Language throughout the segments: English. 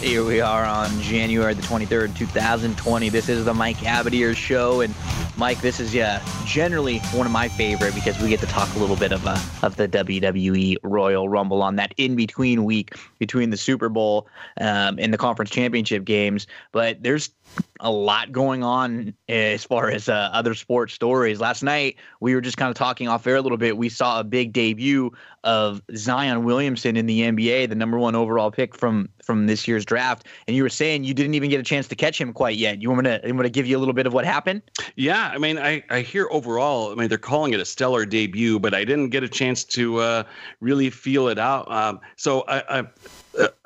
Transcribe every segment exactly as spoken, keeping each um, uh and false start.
Here we are on January the twenty-third, two thousand twenty. This is the Mike Abadir Show. And, Mike, this is uh, generally one of my favorite because we get to talk a little bit of uh, of the W W E Royal Rumble on that in-between week between the Super Bowl um, and the conference championship games. But there's a lot going on as far as uh, other sports stories. Last night, we were just kind of talking off air a little bit. We saw a big debut of Zion Williamson in the N B A, the number one overall pick from, from this year's draft. And you were saying you didn't even get a chance to catch him quite yet. You want me to, you want to give you a little bit of what happened? Yeah, I mean, I, I hear overall, I mean, they're calling it a stellar debut, but I didn't get a chance to uh, really feel it out. Um, so I, I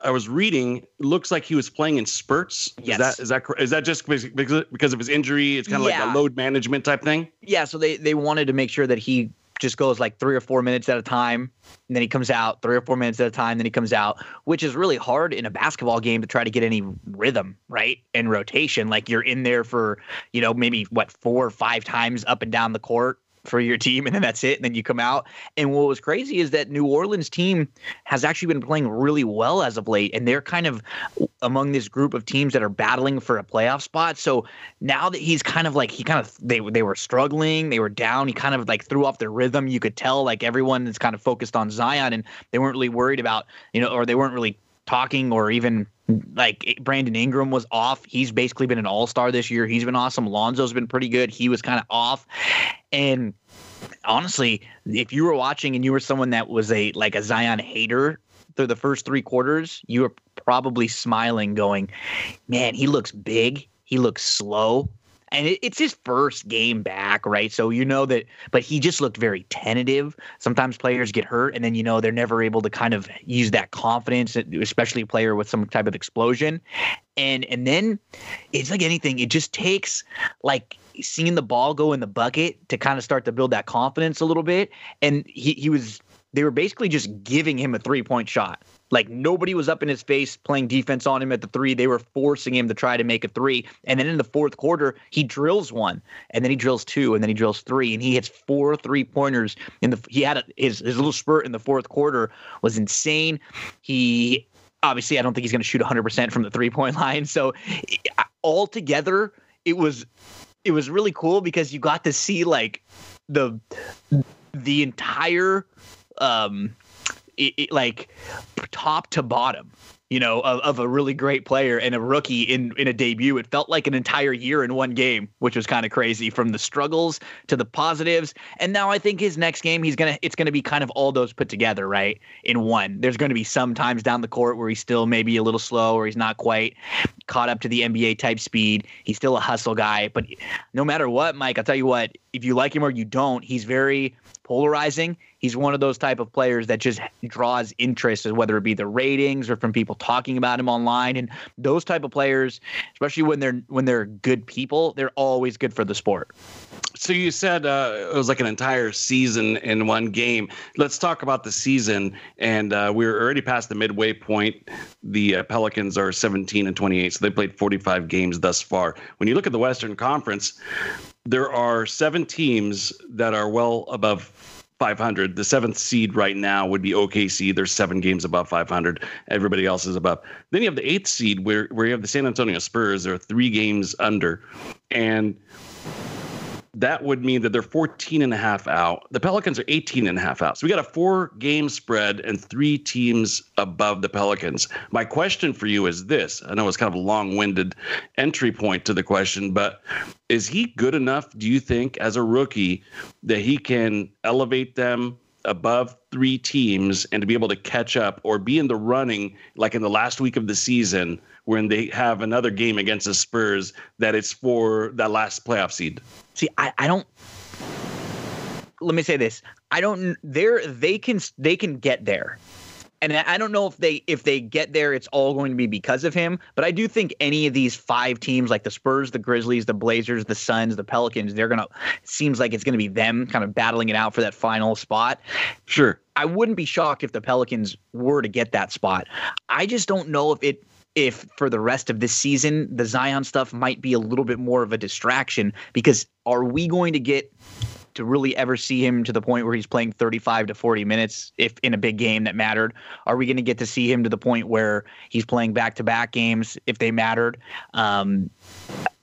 I was reading, looks like he was playing in spurts. Yes. Is that, is that, is that just because of his injury? It's kind of yeah. like a load management type thing? Yeah, so they, they wanted to make sure that he just goes like three or four minutes at a time, and then he comes out three or four minutes at a time, then he comes out, which is really hard in a basketball game to try to get any rhythm, right, and rotation. Like you're in there for, you know, maybe, what, four or five times up and down the court for your team, and then that's it, and then you come out. And what was crazy is that New Orleans team has actually been playing really well as of late, and they're kind of among this group of teams that are battling for a playoff spot. So now that he's kind of like, he kind of, they they were struggling, they were down, he kind of like threw off their rhythm. You could tell like everyone is kind of focused on Zion, and they weren't really worried about, you know, or they weren't really talking, or even like Brandon Ingram was off. He's basically been an all-star this year. He's been awesome. Lonzo's been pretty good. He was kind of off. And honestly, if you were watching and you were someone that was a like a Zion hater through the first three quarters, you were probably smiling going, man, he looks big. He looks slow. And it, it's his first game back, right? So you know that, but he just looked very tentative. Sometimes players get hurt, and then, you know, they're never able to kind of use that confidence, especially a player with some type of explosion. And and then it's like anything, it just takes like seeing the ball go in the bucket to kind of start to build that confidence a little bit. And he, he was, they were basically just giving him a three-point shot. Like nobody was up in his face playing defense on him at the three. They were forcing him to try to make a three. And then in the fourth quarter, he drills one, and then he drills two, and then he drills three, and he hits four three pointers. In the he had a, his his little spurt in the fourth quarter was insane. He obviously, I don't think he's going to shoot one hundred percent from the three point line. So altogether, it was it was really cool because you got to see like the the entire um. It, it, like top to bottom, you know, of, of a really great player and a rookie in, in a debut. It felt like an entire year in one game, which was kind of crazy, from the struggles to the positives. And now I think his next game, he's going to, it's going to be kind of all those put together, right? In one, there's going to be some times down the court where he's still maybe a little slow, or he's not quite caught up to the N B A type speed. He's still a hustle guy, but no matter what, Mike, I'll tell you what, if you like him or you don't, he's very polarizing. He's one of those type of players that just draws interest, whether it be the ratings or from people talking about him online. And those type of players, especially when they're when they're good people, they're always good for the sport. So you said uh, it was like an entire season in one game. Let's talk about the season. And uh, we were already past the midway point. The uh, Pelicans are seventeen and twenty-eight, so they played forty-five games thus far. When you look at the Western Conference, there are seven teams that are well above five hundred. The seventh seed right now would be O K C. They're seven games above five hundred. Everybody else is above. Then you have the eighth seed where, where you have the San Antonio Spurs. They're three games under. And that would mean that they're fourteen and a half out. The Pelicans are eighteen and a half out. So we got a four game spread and three teams above the Pelicans. My question for you is this. I know it's kind of a long winded entry point to the question, but is he good enough, do you think, as a rookie, that he can elevate them above three teams and to be able to catch up or be in the running like in the last week of the season when they have another game against the Spurs that it's for that last playoff seed? See, I, I don't – let me say this. I don't – they're they can they can get there. And I don't know if they if they get there, it's all going to be because of him. But I do think any of these five teams, like the Spurs, the Grizzlies, the Blazers, the Suns, the Pelicans, they're going to – seems like it's going to be them kind of battling it out for that final spot. Sure. I wouldn't be shocked if the Pelicans were to get that spot. I just don't know if it – if for the rest of this season, the Zion stuff might be a little bit more of a distraction, because are we going to get – to really ever see him to the point where he's playing thirty-five to forty minutes if in a big game that mattered? Are we going to get to see him to the point where he's playing back-to-back games if they mattered? Um,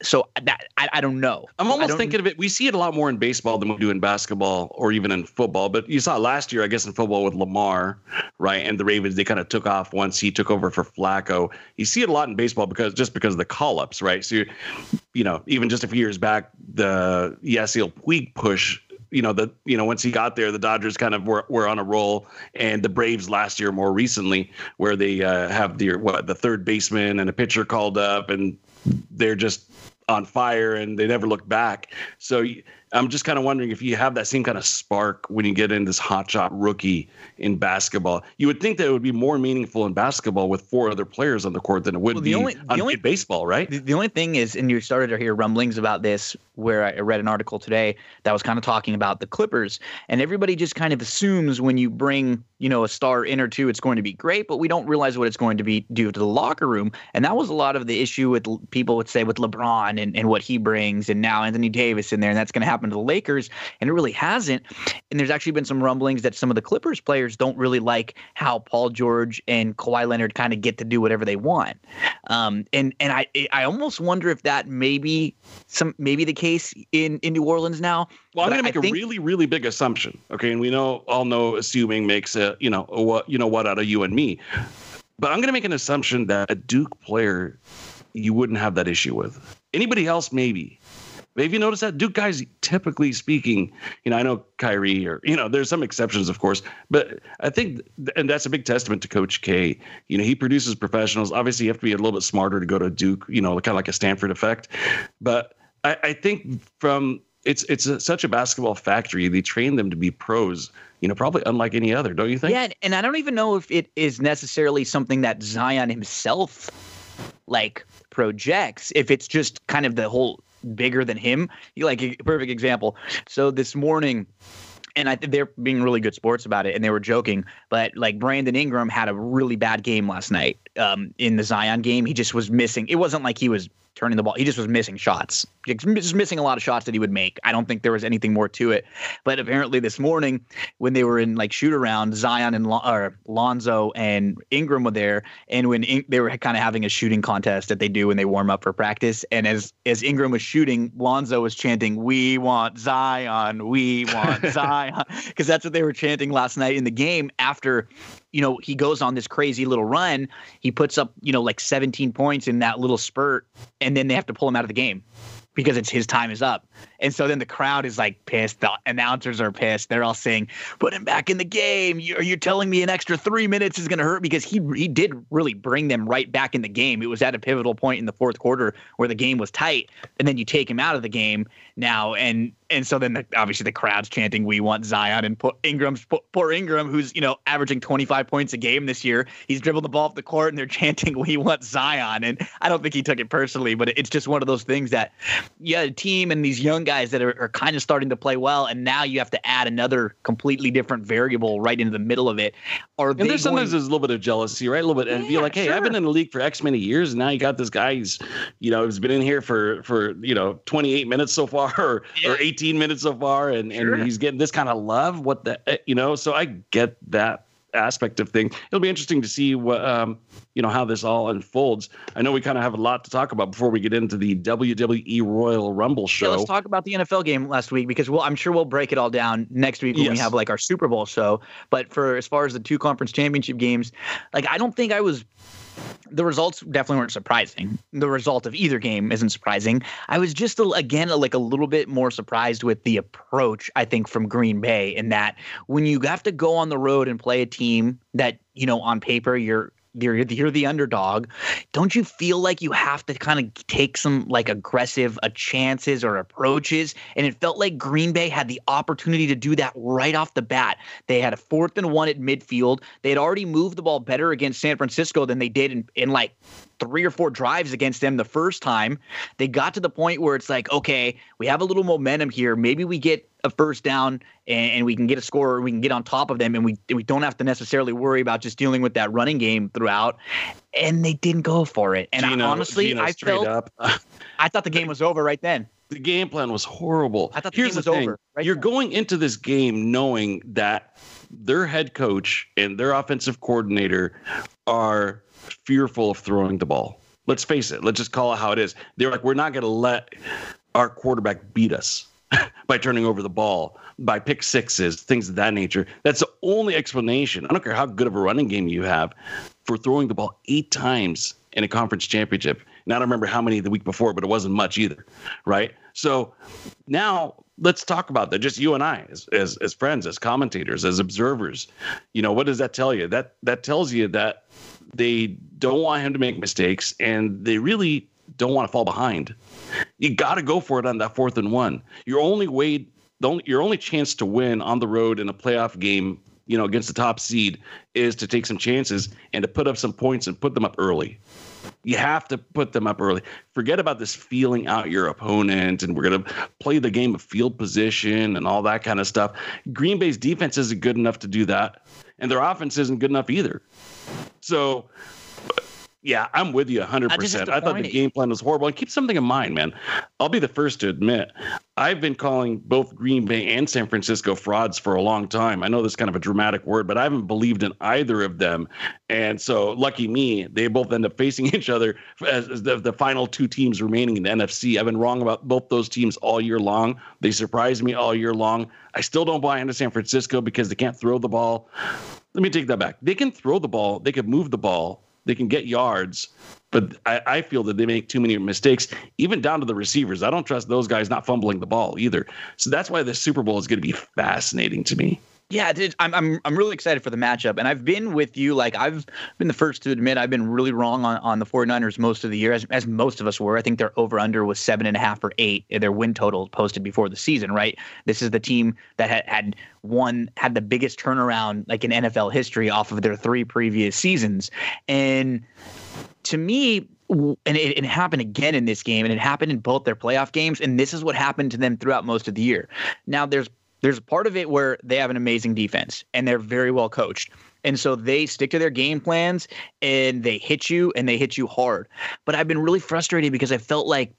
so that, I, I don't know. I'm almost thinking of it. We see it a lot more in baseball than we do in basketball or even in football. But you saw it last year, I guess, in football with Lamar, right? And the Ravens, they kind of took off once he took over for Flacco. You see it a lot in baseball because just because of the call-ups, right? So, you're, you know, even just a few years back, the Yasiel Puig push, you know, the, you know, once he got there, the Dodgers kind of were, were on a roll, and the Braves last year, more recently, where they uh, have the, what, the third baseman and a pitcher called up, and they're just on fire and they never look back. So I'm just kind of wondering if you have that same kind of spark when you get in this hotshot rookie in basketball. You would think that it would be more meaningful in basketball with four other players on the court than it would well, the be only, on the only, baseball, right? The, the only thing is, and you started to hear rumblings about this, where I read an article today that was kind of talking about the Clippers, and everybody just kind of assumes when you bring, you know, a star in or two, it's going to be great, but we don't realize what it's going to be due to the locker room. And that was a lot of the issue with people would say with LeBron and, and what he brings, and now Anthony Davis in there, and that's going to happen to the Lakers, and it really hasn't. And there's actually been some rumblings that some of the Clippers players don't really like how Paul George and Kawhi Leonard kind of get to do whatever they want. Um, and and I I almost wonder if that may be some maybe the case in, in New Orleans now. Well, I'm going to make I a think... really really big assumption, okay? And we know all know assuming makes a you know a what you know what out of you and me, but I'm going to make an assumption that a Duke player you wouldn't have that issue with. Anybody else maybe. Have you noticed that Duke guys, typically speaking, you know, I know Kyrie or, you know, there's some exceptions, of course, but I think, and that's a big testament to Coach K. You know, he produces professionals. Obviously, you have to be a little bit smarter to go to Duke, you know, kind of like a Stanford effect. But I, I think from it's it's a, such a basketball factory. They train them to be pros, you know, probably unlike any other, don't you think? Yeah, and I don't even know if it is necessarily something that Zion himself, like, projects, if it's just kind of the whole bigger than him. You like a perfect example. So this morning, and I they're being really good sports about it, and they were joking, but like Brandon Ingram had a really bad game last night um, in the Zion game. He just was missing. It wasn't like he was turning the ball. He just was missing shots, just missing a lot of shots that he would make. I don't think there was anything more to it. But apparently this morning when they were in like shoot around, Zion and Lon- or Lonzo and Ingram were there. And when In- they were kind of having a shooting contest that they do when they warm up for practice. And as, as Ingram was shooting, Lonzo was chanting, "We want Zion, we want Zion," because that's what they were chanting last night in the game after, you know, he goes on this crazy little run. He puts up, you know, like seventeen points in that little spurt, and then they have to pull him out of the game because it's his time is up. And so then the crowd is like pissed. The announcers are pissed. They're all saying, "Put him back in the game. You're, you're telling me an extra three minutes is going to hurt?" Because he he did really bring them right back in the game. It was at a pivotal point in the fourth quarter where the game was tight, and then you take him out of the game now. And and so then the, obviously the crowd's chanting, "We want Zion," and poor Ingram's poor Ingram, who's, you know, averaging twenty-five points a game this year. He's dribbled the ball off the court, and they're chanting, "We want Zion." And I don't think he took it personally, but it's just one of those things that, yeah, a team and these young guys that are, are kind of starting to play well, and now you have to add another completely different variable right into the middle of it. Are and there's sometimes there's a little bit of jealousy, right? A little bit of envy, yeah, like, hey, sure. I've been in the league for X many years, and now you got this guy who's, you know, he's been in here for for you know twenty-eight minutes so far, or, yeah. or eighteen minutes so far, and, sure. and he's getting this kind of love. What the, you know? So I get that aspect of things. It'll be interesting to see what um you know how this all unfolds. I know we kind of have a lot to talk about before we get into the W W E Royal Rumble show. Yeah, let's talk about the N F L game last week, because we'll I'm sure we'll break it all down next week when yes. we have like our Super Bowl show. But for as far as the two conference championship games, like I don't think I was the results definitely weren't surprising. The result of either game isn't surprising. I was just, again, like a little bit more surprised with the approach, I think, from Green Bay, in that when you have to go on the road and play a team that, you know, on paper, you're you're, you're the underdog, don't you feel like you have to kind of take some like aggressive uh, chances or approaches? And it felt like Green Bay had the opportunity to do that right off the bat. They had a fourth and one at midfield. They had already moved the ball better against San Francisco than they did in, in like three or four drives against them the first time. They got to the point where it's like, okay, we have a little momentum here. Maybe we get a first down and, and we can get a score, we can get on top of them, and we we don't have to necessarily worry about just dealing with that running game throughout. And they didn't go for it. And Gino, I, honestly, Gino I felt up. I thought the game was over right then. The game plan was horrible. I thought the Here's game was the thing. over. Right You're then. going into this game knowing that their head coach and their offensive coordinator are fearful of throwing the ball. Let's face it. Let's just call it how it is. They're like, we're not going to let our quarterback beat us by turning over the ball, by pick sixes, things of that nature. That's the only explanation. I don't care how good of a running game you have for throwing the ball eight times in a conference championship. And I don't remember how many the week before, but it wasn't much either. Right. So now let's talk about that. Just you and I as, as, as friends, as commentators, as observers, you know, what does that tell you? That, that tells you that they don't want him to make mistakes, and they really don't want to fall behind. You got to go for it on that fourth and one. Your only way, the only, your only chance to win on the road in a playoff game, you know, against the top seed, is to take some chances and to put up some points and put them up early. You have to put them up early. Forget about this feeling out your opponent and we're going to play the game of field position and all that kind of stuff. Green Bay's defense isn't good enough to do that, and their offense isn't good enough either. So, yeah, I'm with you one hundred percent. I thought the game plan was horrible. And keep something in mind, man. I'll be the first to admit, I've been calling both Green Bay and San Francisco frauds for a long time. I know that's kind of a dramatic word, but I haven't believed in either of them. And so, lucky me, they both end up facing each other as, as the, the final two teams remaining in the N F C. I've been wrong about both those teams all year long. They surprised me all year long. I still don't buy into San Francisco because they can't throw the ball. Let me take that back. They can throw the ball. They can move the ball. They can get yards, but I, I feel that they make too many mistakes, even down to the receivers. I don't trust those guys not fumbling the ball either. So that's why this Super Bowl is going to be fascinating to me. Yeah, dude, I'm I'm I'm really excited for the matchup, and I've been with you. Like, I've been the first to admit I've been really wrong on, on the 49ers most of the year, as as most of us were. I think their over-under was seven and a half or eight. Their win total posted before the season, right? This is the team that had, had won, had the biggest turnaround like in N F L history off of their three previous seasons. And to me, and it, it happened again in this game, and it happened in both their playoff games, and this is what happened to them throughout most of the year. Now, there's There's a part of it where they have an amazing defense and they're very well coached. And so they stick to their game plans and they hit you and they hit you hard. But I've been really frustrated because I felt like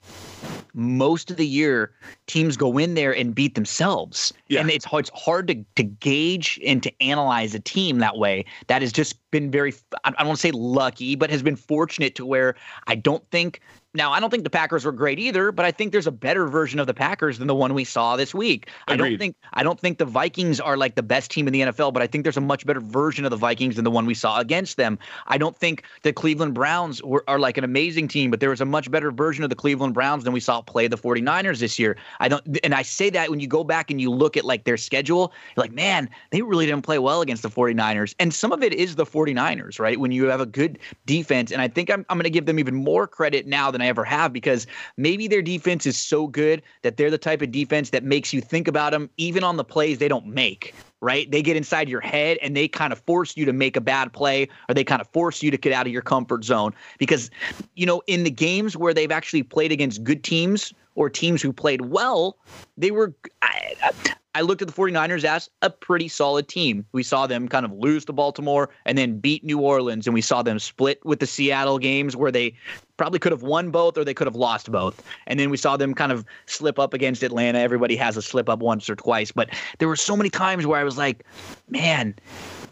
most of the year teams go in there and beat themselves. Yeah. And it's hard, it's hard to, to gauge and to analyze a team that way. That has just been very, I don't want to say lucky, but has been fortunate to where I don't think Now, I don't think the Packers were great either, but I think there's a better version of the Packers than the one we saw this week. Agreed. I don't think I don't think the Vikings are like the best team in the N F L, but I think there's a much better version of the Vikings than the one we saw against them. I don't think the Cleveland Browns were, are like an amazing team, but there was a much better version of the Cleveland Browns than we saw play the 49ers this year. I don't, and I say that when you go back and you look at like their schedule, you're like, man, they really didn't play well against the 49ers. And some of it is the 49ers, right? When you have a good defense, and I think I'm I'm going to give them even more credit now than I ever have, because maybe their defense is so good that they're the type of defense that makes you think about them even on the plays they don't make, right? They get inside your head and they kind of force you to make a bad play, or they kind of force you to get out of your comfort zone. Because, you know, in the games where they've actually played against good teams or teams who played well, they were I, I, I looked at the 49ers as a pretty solid team. We saw them kind of lose to Baltimore and then beat New Orleans, and we saw them split with the Seattle games where they probably could have won both or they could have lost both. And then we saw them kind of slip up against Atlanta. Everybody has a slip up once or twice, but there were so many times where I was like, man,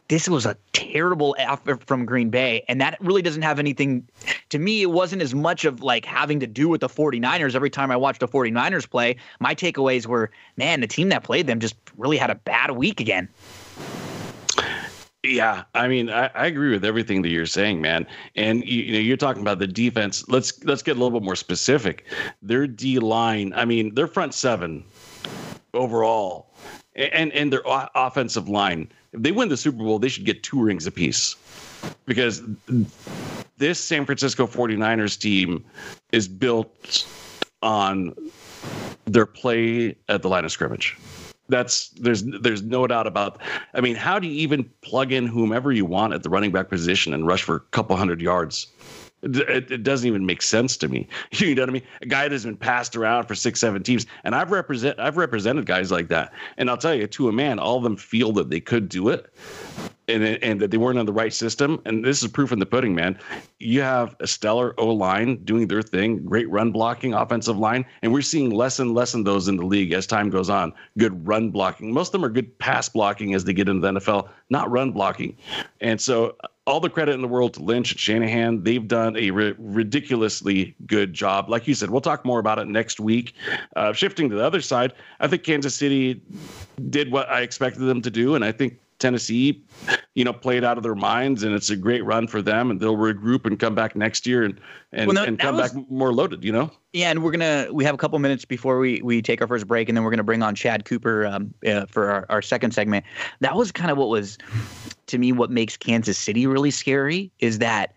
this was a terrible effort from Green Bay, and that really doesn't have anything – to me, it wasn't as much of like having to do with the 49ers. Every time I watched the 49ers play, my takeaways were, man, the team that played them just really had a bad week again. Yeah, I mean, I, I agree with everything that you're saying, man. And you, you know, you're talking about the defense. Let's let's get a little bit more specific. Their D-line – I mean, their front seven overall and, and their o- offensive line – if they win the Super Bowl, they should get two rings apiece. because this San Francisco 49ers team is built on their play at the line of scrimmage. That's there's there's no doubt about. I mean, how do you even plug in whomever you want at the running back position and rush for a couple hundred yards? It, it doesn't even make sense to me. You know what I mean? A guy that's been passed around for six, seven teams, and I've represent I've represented guys like that. And I'll tell you, to a man, all of them feel that they could do it, and and that they weren't on the right system. And this is proof in the pudding, man. You have a stellar O line doing their thing, great run blocking, offensive line, and we're seeing less and less of those in the league as time goes on. Good run blocking. Most of them are good pass blocking as they get into the N F L, not run blocking. And so, all the credit in the world to Lynch and Shanahan. They've done a ri- ridiculously good job. Like you said, we'll talk more about it next week. Uh, shifting to the other side, I think Kansas City did what I expected them to do, and I think Tennessee, you know, played out of their minds, and it's a great run for them, and they'll regroup and come back next year and and, well, no, and come was, back more loaded, you know? Yeah, and we're going to – we have a couple minutes before we, we take our first break, and then we're going to bring on Chad Cooper um, uh, for our, our second segment. That was kind of what was, to me, what makes Kansas City really scary is that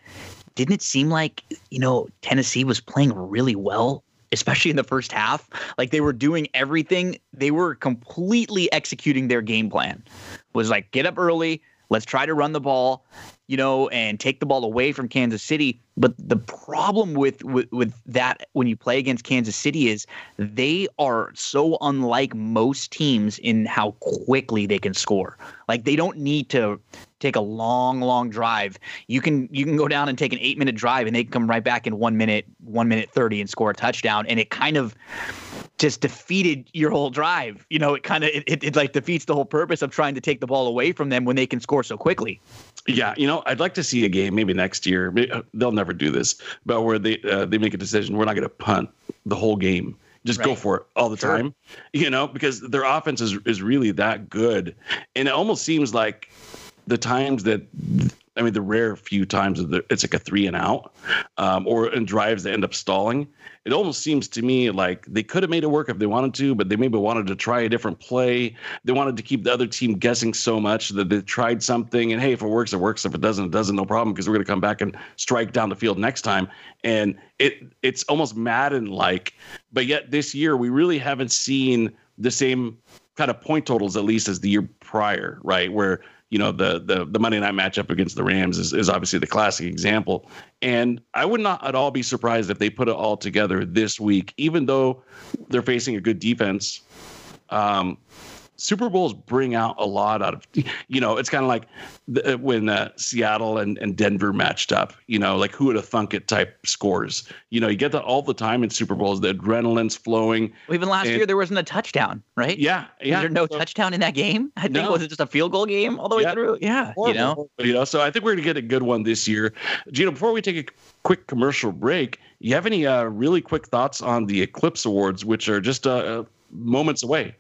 didn't it seem like, you know, Tennessee was playing really well, especially in the first half? Like, they were doing everything. They were completely executing their game plan. Was like, get up early, let's try to run the ball, you know, and take the ball away from Kansas City. But the problem with, with, with that when you play against Kansas City is they are so unlike most teams in how quickly they can score. Like, they don't need to take a long, long drive. You can you can go down and take an eight-minute drive, and they can come right back in one minute, one minute thirty, and score a touchdown. And it kind of just defeated your whole drive. You know, it kind of it, it, it like defeats the whole purpose of trying to take the ball away from them when they can score so quickly. Yeah, you know, I'd like to see a game maybe next year. They'll never do this, but where they uh, they make a decision, we're not going to punt the whole game. Just right. Go for it all the sure. time, you know, because their offense is is really that good, and it almost seems like the times that. I mean, the rare few times that it's like a three and out um, or in drives that end up stalling. It almost seems to me like they could have made it work if they wanted to, but they maybe wanted to try a different play. They wanted to keep the other team guessing so much that they tried something. And hey, if it works, it works. If it doesn't, it doesn't. No problem, because we're going to come back and strike down the field next time. And it it's almost Madden-like. But yet this year, we really haven't seen the same kind of point totals, at least as the year prior, right, where you know, the, the the Monday night matchup against the Rams is, is obviously the classic example. And I would not at all be surprised if they put it all together this week, even though they're facing a good defense. Um, Super Bowls bring out a lot out of, you know, it's kind of like the, when uh, Seattle and, and Denver matched up, you know, like who would have thunk it type scores. You know, you get that all the time in Super Bowls. The adrenaline's flowing. Well, even last and, year, there wasn't a touchdown, right? Yeah. yeah. Was there no so, touchdown in that game? I think no. was it just a field goal game all the way yeah. through? Yeah. Horrible. You know, you know, so I think we're going to get a good one this year. Gino, before we take a quick commercial break, you have any uh, really quick thoughts on the Eclipse Awards, which are just uh, moments away?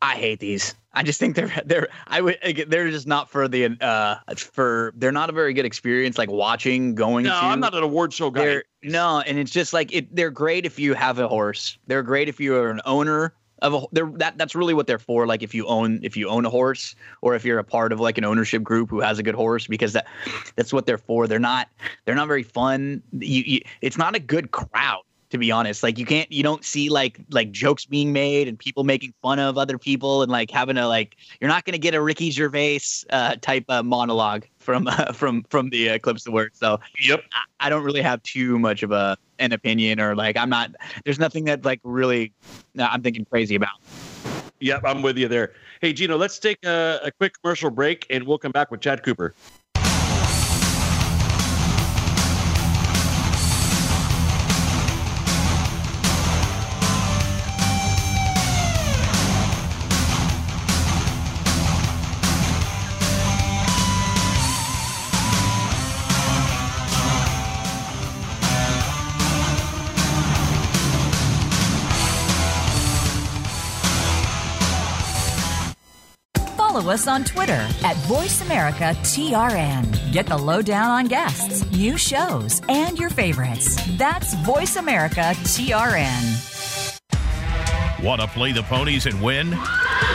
I hate these. I just think they're they're I would they're just not for the uh for they're not a very good experience like watching going. No, to. I'm not an award show guy. They're, no, and it's just like it. They're great if you have a horse. They're great if you are an owner of a. They're that that's really what they're for. Like if you own if you own a horse, or if you're a part of like an ownership group who has a good horse, because that that's what they're for. They're not they're not very fun. You, you it's not a good crowd. To be honest, like you can't, you don't see like like jokes being made and people making fun of other people and like having to like, you're not going to get a Ricky Gervais uh, type uh, monologue from uh, from from the Eclipse Awards. So yep, I, I don't really have too much of a an opinion or like I'm not. There's nothing that like really I'm thinking crazy about. Yep, I'm with you there. Hey Gino, let's take a, a quick commercial break and we'll come back with Chad Cooper. Follow us on Twitter at Voice America T R N. Get the lowdown on guests, new shows, and your favorites. That's Voice America T R N. Want to play the ponies and win?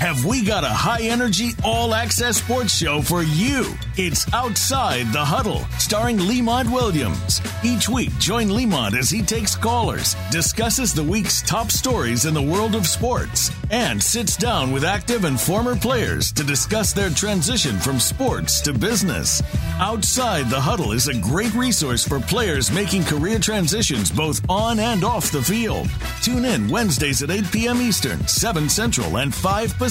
Have we got a high-energy, all-access sports show for you? It's Outside the Huddle, starring Lemont Williams. Each week, join Lemont as he takes callers, discusses the week's top stories in the world of sports, and sits down with active and former players to discuss their transition from sports to business. Outside the Huddle is a great resource for players making career transitions both on and off the field. Tune in Wednesdays at eight p.m. Eastern, seven Central, and five Pacific.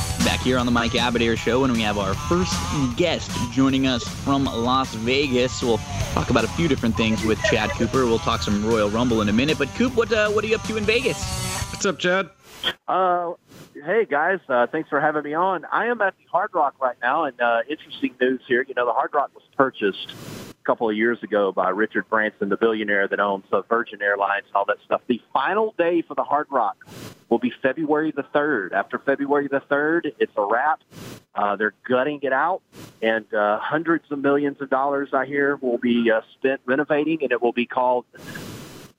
Back here on the Mike Abadir Show, and we have our first guest joining us from Las Vegas. We'll talk about a few different things with Chad Cooper. We'll talk some Royal Rumble in a minute. But, Coop, what uh, what are you up to in Vegas? What's up, Chad? Uh, hey, guys. Uh, thanks for having me on. I am at the Hard Rock right now, and uh, interesting news here. You know, the Hard Rock was purchased a couple of years ago by Richard Branson, the billionaire that owns uh, Virgin Airlines and all that stuff. The final day for the Hard Rock will be February the third. After February the third, it's a wrap. Uh, they're gutting it out, and uh, hundreds of millions of dollars, I hear, will be uh, spent renovating, and it will be called,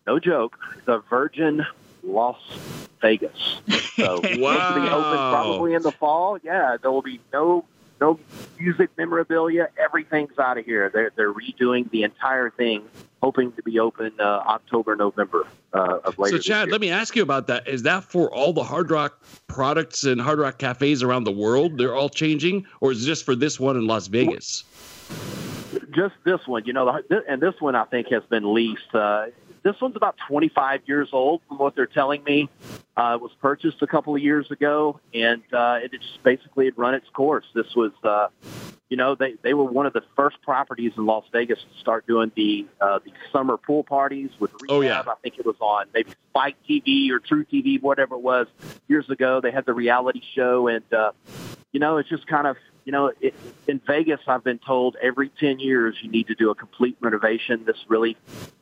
no joke, the Virgin Las Vegas. So wow. It's going to be open probably in the fall. Yeah, there will be no no music memorabilia. Everything's out of here. They're, they're redoing the entire thing, hoping to be open uh, October, November uh, of later. So, Chad, let me ask you about that. Is that for all the Hard Rock products and Hard Rock cafes around the world? They're all changing, or is it just for this one in Las Vegas? Just this one, you know, and this one I think has been leased. Uh, this one's about twenty-five years old, from what they're telling me. Uh, it was purchased a couple of years ago, and uh, it just basically had run its course. This was. Uh, You know, they, they were one of the first properties in Las Vegas to start doing the uh, the summer pool parties with rehab. Oh, yeah. I think it was on maybe Spike T V or True T V, whatever it was. Years ago, they had the reality show. And, uh, you know, it's just kind of, you know, it, in Vegas, I've been told every ten years you need to do a complete renovation. This really,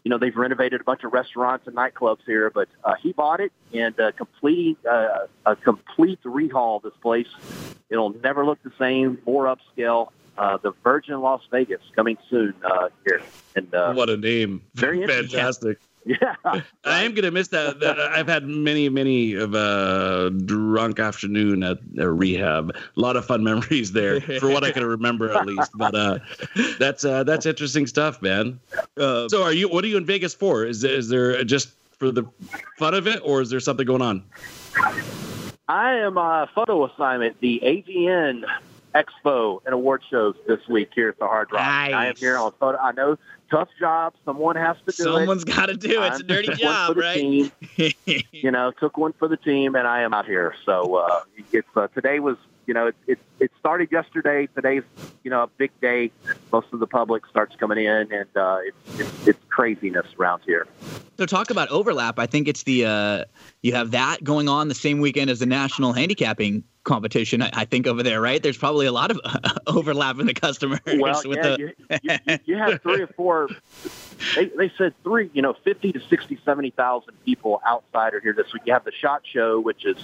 you know, they've renovated a bunch of restaurants and nightclubs here. But uh, he bought it and uh, completing uh, a complete rehaul of this place. It'll never look the same, more upscale. Uh, the Virgin Las Vegas coming soon uh, here. And uh, what a name! Very fantastic. Yeah, I am gonna miss that. that I've had many, many of a drunk afternoon at uh, rehab. A lot of fun memories there, for what I can remember at least. But uh, that's uh, that's interesting stuff, man. Uh, so, are you? What are you in Vegas for? Is is there just for the fun of it, or is there something going on? I am a photo assignment. The A V N Expo and award shows this week here at the Hard Rock. Nice. I am here on photo. I know, tough job. Someone has to do Someone's it. Someone's got to do it. It's a dirty job, right? You know, took one for the team, and I am out here. So uh, it's uh, today was, you know, it, it it started yesterday. Today's, you know, a big day. Most of the public starts coming in, and uh, it's, it's it's craziness around here. So talk about overlap. I think it's the uh, you have that going on the same weekend as the National Handicapping competition, I, I think, over there, right? There's probably a lot of uh, overlap in the customers. Well, with yeah, the... you, you, you have three or four. They, they said three, you know, fifty to sixty, seventy thousand people outside are here this week. You have the SHOT Show, which is,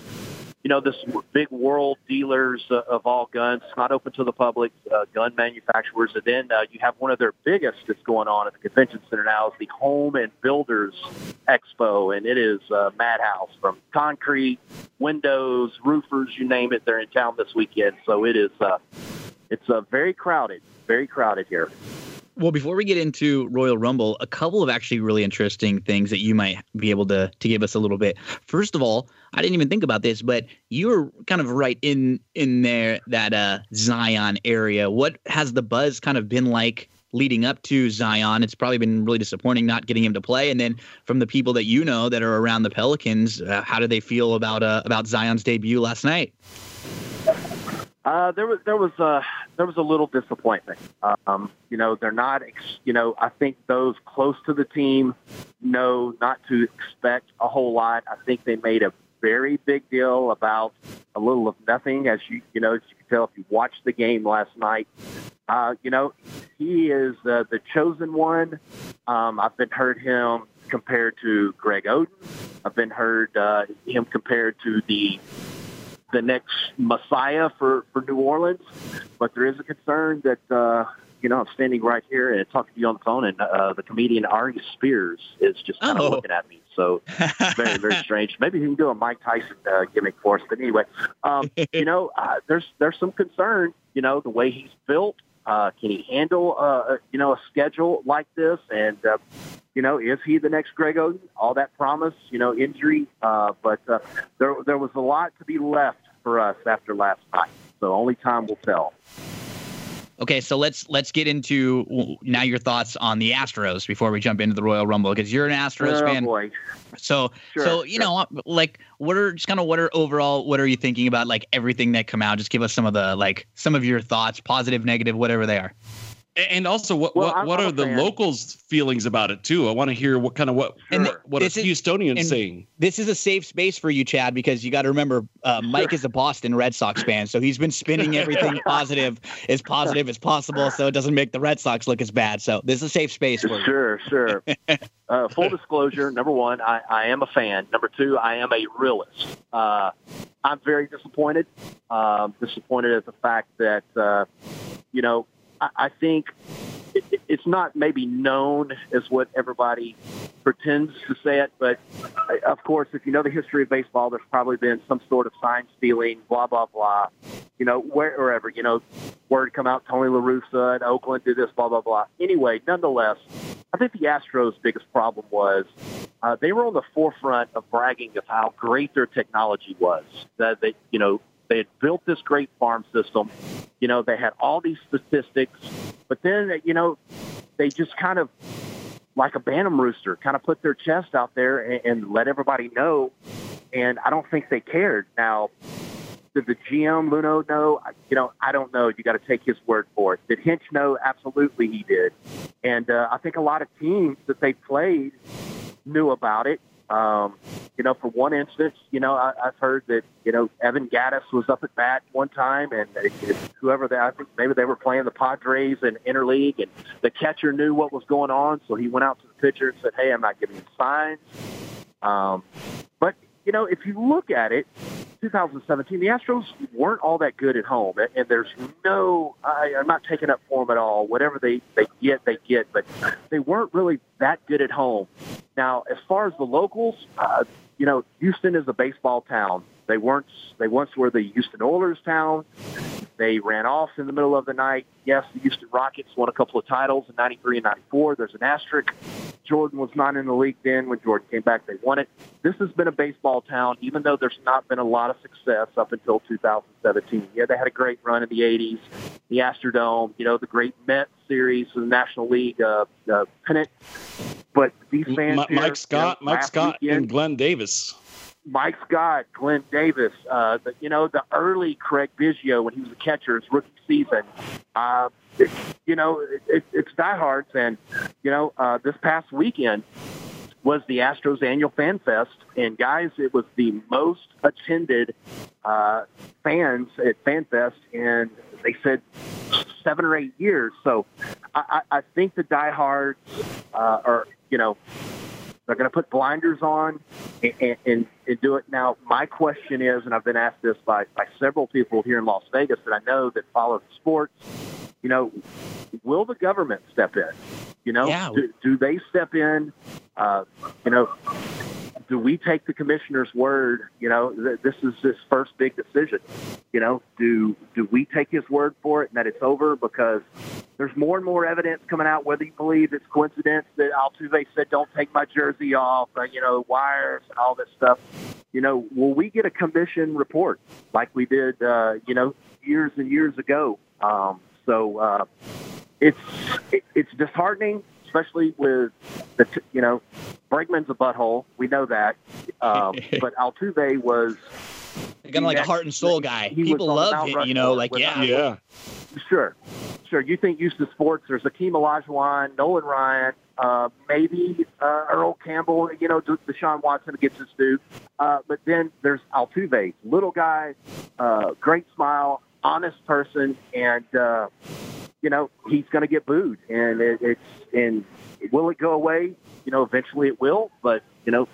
you know, this big world dealers uh, of all guns. It's not open to the public, uh, gun manufacturers. And then uh, you have one of their biggest that's going on at the convention center now is the Home and Builders Expo. And it is uh, madhouse from concrete, windows, roofers, you name it. They're in town this weekend. So it is, uh, it's uh, very crowded, very crowded here. Well, before we get into Royal Rumble, a couple of actually really interesting things that you might be able to to give us a little bit. First of all, I didn't even think about this, but you were kind of right in in there, that uh, Zion area. What has the buzz kind of been like leading up to Zion? It's probably been really disappointing not getting him to play. And then from the people that you know that are around the Pelicans, uh, how do they feel about uh, about Zion's debut last night? Uh, there was there was a there was a little disappointment. Um, you know, they're not. Ex- you know, I think those close to the team know not to expect a whole lot. I think they made a very big deal about a little of nothing, as you you know as you can tell if you watched the game last night. Uh, you know, he is uh, the chosen one. Um, I've been heard him compared to Greg Oden. I've been heard uh, him compared to the. the next Messiah for, for New Orleans. But there is a concern that, uh, you know, I'm standing right here and talking to you on the phone, and uh, the comedian Ari Spears is just kind of oh. looking at me. So very, very strange. Maybe he can do a Mike Tyson uh, gimmick for us. But anyway, um, you know, uh, there's there's some concern, you know, the way he's built. Uh, can he handle, uh, you know, a schedule like this? And, uh, you know, is he the next Greg Oden? All that promise, you know, injury. Uh, but uh, there there was a lot to be left for us after last night. So only time will tell. Okay, so let's let's get into now your thoughts on the Astros before we jump into the Royal Rumble, because you're an Astros oh, fan. Boy. So sure, so you sure. know, like, what are just kind of what are overall what are you thinking about, like, everything that come out? Just give us some of the like some of your thoughts, positive, negative, whatever they are. And also, what well, what, what are the locals' feelings about it too? I want to hear what kind of what and sure. what is Houstonians saying. This is a safe space for you, Chad, because you got to remember, uh, Mike sure. is a Boston Red Sox fan, so he's been spinning everything positive as positive as possible, so it doesn't make the Red Sox look as bad. So this is a safe space for sure, you. Sure, sure. Uh, full disclosure: number one, I, I am a fan. Number two, I am a realist. Uh, I'm very disappointed. Um, disappointed at the fact that uh, you know. I think it's not maybe known as what everybody pretends to say it, but of course, if you know the history of baseball, there's probably been some sort of sign stealing, blah, blah, blah, you know, wherever, you know, word come out, Tony La Russa in Oakland did this, blah, blah, blah. Anyway, nonetheless, I think the Astros' biggest problem was uh, they were on the forefront of bragging of how great their technology was, that they, you know, they had built this great farm system. You know, they had all these statistics, but then, you know, they just kind of, like a bantam rooster, kind of put their chest out there and, and let everybody know. And I don't think they cared. Now, did the G M, Luno, know? You know, I don't know. You got to take his word for it. Did Hinch know? Absolutely he did. And uh, I think a lot of teams that they played knew about it. Um, you know, for one instance, you know, I, I've heard that, you know, Evan Gattis was up at bat one time, and it, it, whoever that, I think maybe they were playing the Padres in interleague, and the catcher knew what was going on, so he went out to the pitcher and said, hey, I'm not giving you signs. Um, but, you know, if you look at it, two thousand seventeen, the Astros weren't all that good at home, and, and there's no, I, I'm not taking up for them at all. Whatever they, they get, they get, but they weren't really that good at home. Now, as far as the locals, uh, you know, Houston is a baseball town. They weren't. They once were the Houston Oilers town. They ran off in the middle of the night. Yes, the Houston Rockets won a couple of titles in ninety-three and ninety-four. There's an asterisk. Jordan was not in the league then. When Jordan came back, they won it. This has been a baseball town, even though there's not been a lot of success up until two thousand seventeen. Yeah, they had a great run in the eighties, the Astrodome, you know, the great Mets series, the National League uh, uh, pennant. But these fans, M- Mike Scott, you know, Mike Scott, weekend, and Glenn Davis. Mike Scott, Glenn Davis, uh, the, you know, the early Craig Biggio when he was a catcher, his rookie season. Uh, it, you know, it, it, it's diehards. And, you know, uh, this past weekend, was the Astros annual Fan Fest. And guys, it was the most attended uh, fans at Fan Fest in, they said, seven or eight years. So I, I think the diehards uh, are, you know, they're going to put blinders on and, and, and do it. Now, my question is, and I've been asked this by, by several people here in Las Vegas that I know that follow the sports, you know, will the government step in? You know, yeah. do, do they step in? Uh, you know, do we take the commissioner's word? You know, th- this is his first big decision. You know, do do we take his word for it and that it's over? Because there's more and more evidence coming out, whether you believe it's coincidence that Altuve said, don't take my jersey off, uh, you know, wires and all this stuff. You know, will we get a commission report like we did, uh, you know, years and years ago? Um, so uh, it's it, it's disheartening, especially with, the t- you know, Bregman's a butthole. We know that. Um, but Altuve was... kind of like a heart and soul guy. People love him, you know, like, yeah. Yeah. Sure. Sure. You think Houston sports, there's Akeem Olajuwon, Nolan Ryan, uh, maybe uh, Earl Campbell, you know, Deshaun Watson gets his due. Uh, but then there's Altuve, little guy, uh, great smile, honest person, and, uh, you know, he's going to get booed. And it, it's and will it go away? You know, eventually it will, but, you know,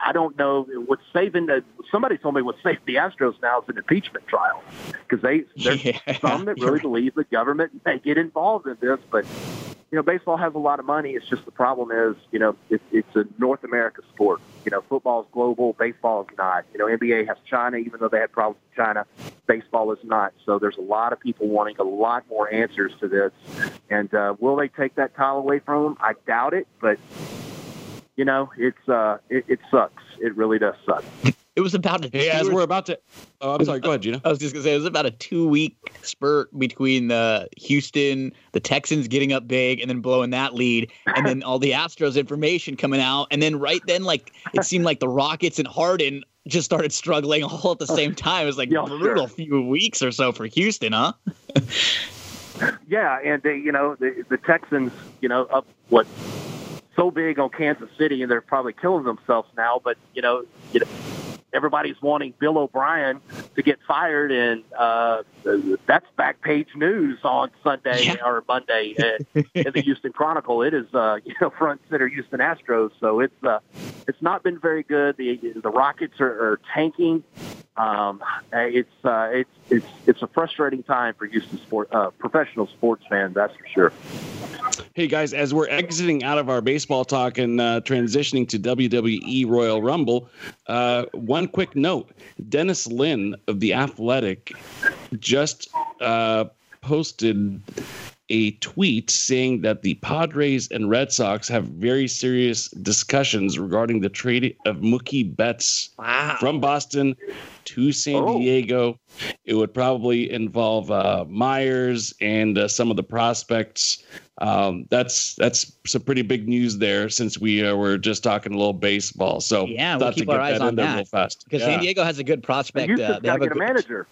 I don't know what's saving the. Somebody told me what's saving the Astros now is an impeachment trial, because they there's yeah, some that really right. believe the government may get involved in this. But you know, baseball has a lot of money. It's just the problem is, you know, it's it's a North America sport. You know, football is global, baseball is not. You know, N B A has China, even though they had problems with China. Baseball is not. So there's a lot of people wanting a lot more answers to this. And uh, will they take that title away from them? I doubt it, but. You know, it's uh, it, it sucks. It really does suck. It was about a yeah. As we're about to, oh, I'm sorry. Go ahead, Gino. I was just gonna say it was about a two-week spurt between the Houston, the Texans getting up big and then blowing that lead, and then all the Astros information coming out, and then right then, like it seemed like the Rockets and Harden just started struggling all at the same time. It was like yeah, brutal sure. few weeks or so for Houston, huh? Yeah, and they, you know, the, the Texans, you know, up what. So big on Kansas City, and they're probably killing themselves now. But you know, you know, everybody's wanting Bill O'Brien to get fired, and uh, that's back page news on Sunday yeah. or Monday in the Houston Chronicle. It is, uh, you know, front center Houston Astros. So it's uh, it's not been very good. The the Rockets are, are tanking. Um, it's uh, it's it's it's a frustrating time for Houston sport uh, professional sports fans. That's for sure. Hey, guys, as we're exiting out of our baseball talk and uh, transitioning to W W E Royal Rumble, uh, one quick note. Dennis Lynn of The Athletic just uh, posted a tweet saying that the Padres and Red Sox have very serious discussions regarding the trade of Mookie Betts wow. from Boston to San oh. Diego. It would probably involve uh, Myers and uh, some of the prospects. Um, that's that's some pretty big news there, since we uh, were just talking a little baseball. So yeah, we'll keep our eyes on that real fast, because yeah. San Diego has a good prospect. You uh, they have a, good... a manager.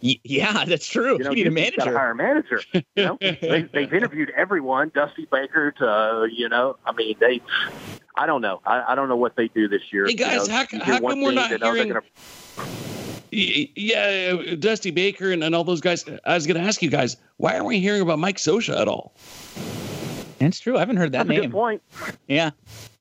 Yeah, that's true. You, know, you need a manager. Got to hire a manager. You know? they, they've interviewed everyone, Dusty Baker to uh, you know, I mean they. I don't know. I, I don't know what they do this year. Hey guys, you know, how, how come we're not hearing? Yeah, Dusty Baker and, and all those guys. I was going to ask you guys, why aren't we hearing about Mike Scioscia at all? That's true. I haven't heard that That's name. That's a good point. Yeah.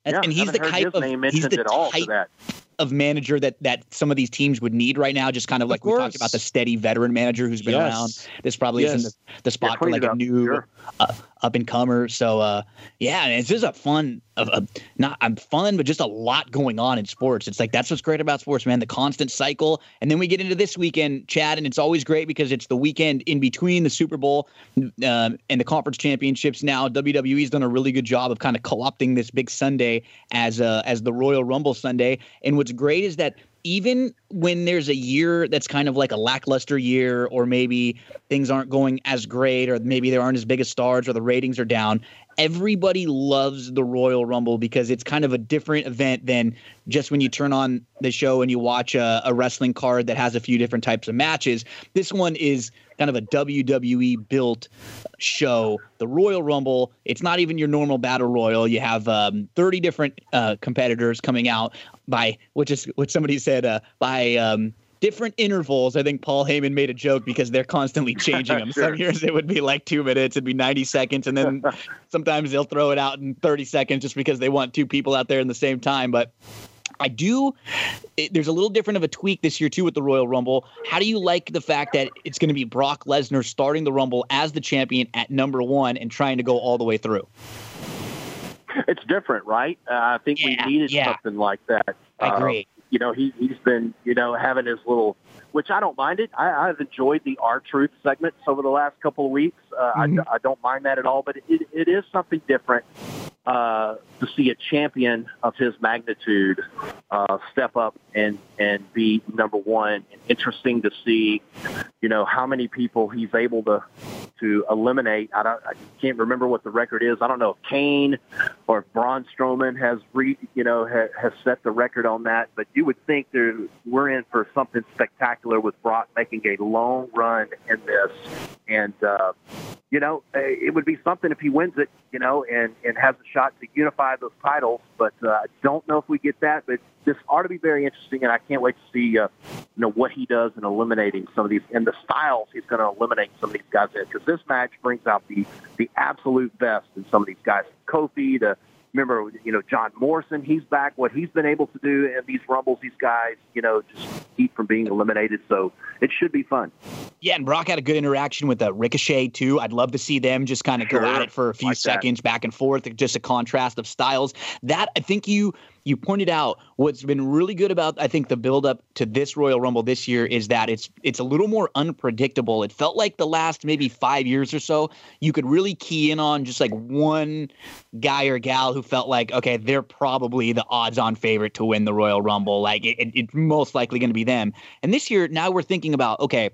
And, yeah, and he's the type of he's the type that. of manager that, that some of these teams would need right now, just kind of, of like course. we talked about the steady veteran manager who's been yes. around. This probably yes. isn't the, the spot yeah, for like a up, new sure. uh, up-and-comer. So, uh, yeah, and it's just a fun – of not I'm fun, but just a lot going on in sports. It's like that's what's great about sports, man, the constant cycle. And then we get into this weekend, Chad, and it's always great because it's the weekend in between the Super Bowl um, and the conference championships. Now W W E's done a really good job of kind of co-opting this big Sunday as uh, as the Royal Rumble Sunday. And what's great is that even when there's a year that's kind of like a lackluster year, or maybe things aren't going as great, or maybe there aren't as big as stars, or the ratings are down, everybody loves the Royal Rumble because it's kind of a different event than just when you turn on the show and you watch a, a wrestling card that has a few different types of matches. This one is kind of a W W E built show. The Royal Rumble, it's not even your normal battle royal. You have um, thirty different uh, competitors coming out by, which is what somebody said, uh, by um, different intervals. I think Paul Heyman made a joke because they're constantly changing them. Sure. Some years it would be like two minutes, it'd be ninety seconds. And then sometimes they'll throw it out in thirty seconds just because they want two people out there in the same time. But I do – there's a little different of a tweak this year too with the Royal Rumble. How do you like the fact that it's going to be Brock Lesnar starting the Rumble as the champion at number one and trying to go all the way through? It's different, right? Uh, I think yeah, we needed yeah. something like that. I agree. Uh, you know, he, he's been, you know, having his little – which I don't mind it. I, I've enjoyed the R-Truth segments over the last couple of weeks. Uh, mm-hmm. I, I don't mind that at all, but it, it is something different. Uh, to see a champion of his magnitude uh, step up and, and be number one. And interesting to see, you know, how many people he's able to to eliminate. I don't, I can't remember what the record is. I don't know if Kane or Braun Strowman has re, you know ha, has set the record on that. But you would think there we're in for something spectacular with Brock making a long run in this, and uh, you know, it would be something if he wins it. You know, and, and has a shot to unify those titles. But I uh, don't know if we get that. But this ought to be very interesting, and I can't wait to see uh, you know, what he does in eliminating some of these, and the styles he's going to eliminate some of these guys in. Because this match brings out the, the absolute best in some of these guys. Kofi, to remember, you know, John Morrison, he's back. What he's been able to do in these Rumbles, these guys, you know, just keep from being eliminated. So it should be fun. Yeah, and Brock had a good interaction with uh, Ricochet, too. I'd love to see them just kind of sure. go at it for a few like seconds that. back and forth, just a contrast of styles. That, I think you you pointed out, what's been really good about, I think, the buildup to this Royal Rumble this year is that it's it's a little more unpredictable. It felt like the last maybe five years or so, you could really key in on just like one guy or gal who felt like, okay, they're probably the odds-on favorite to win the Royal Rumble. Like, it, it, it's most likely going to be them. And this year, now we're thinking about, okay,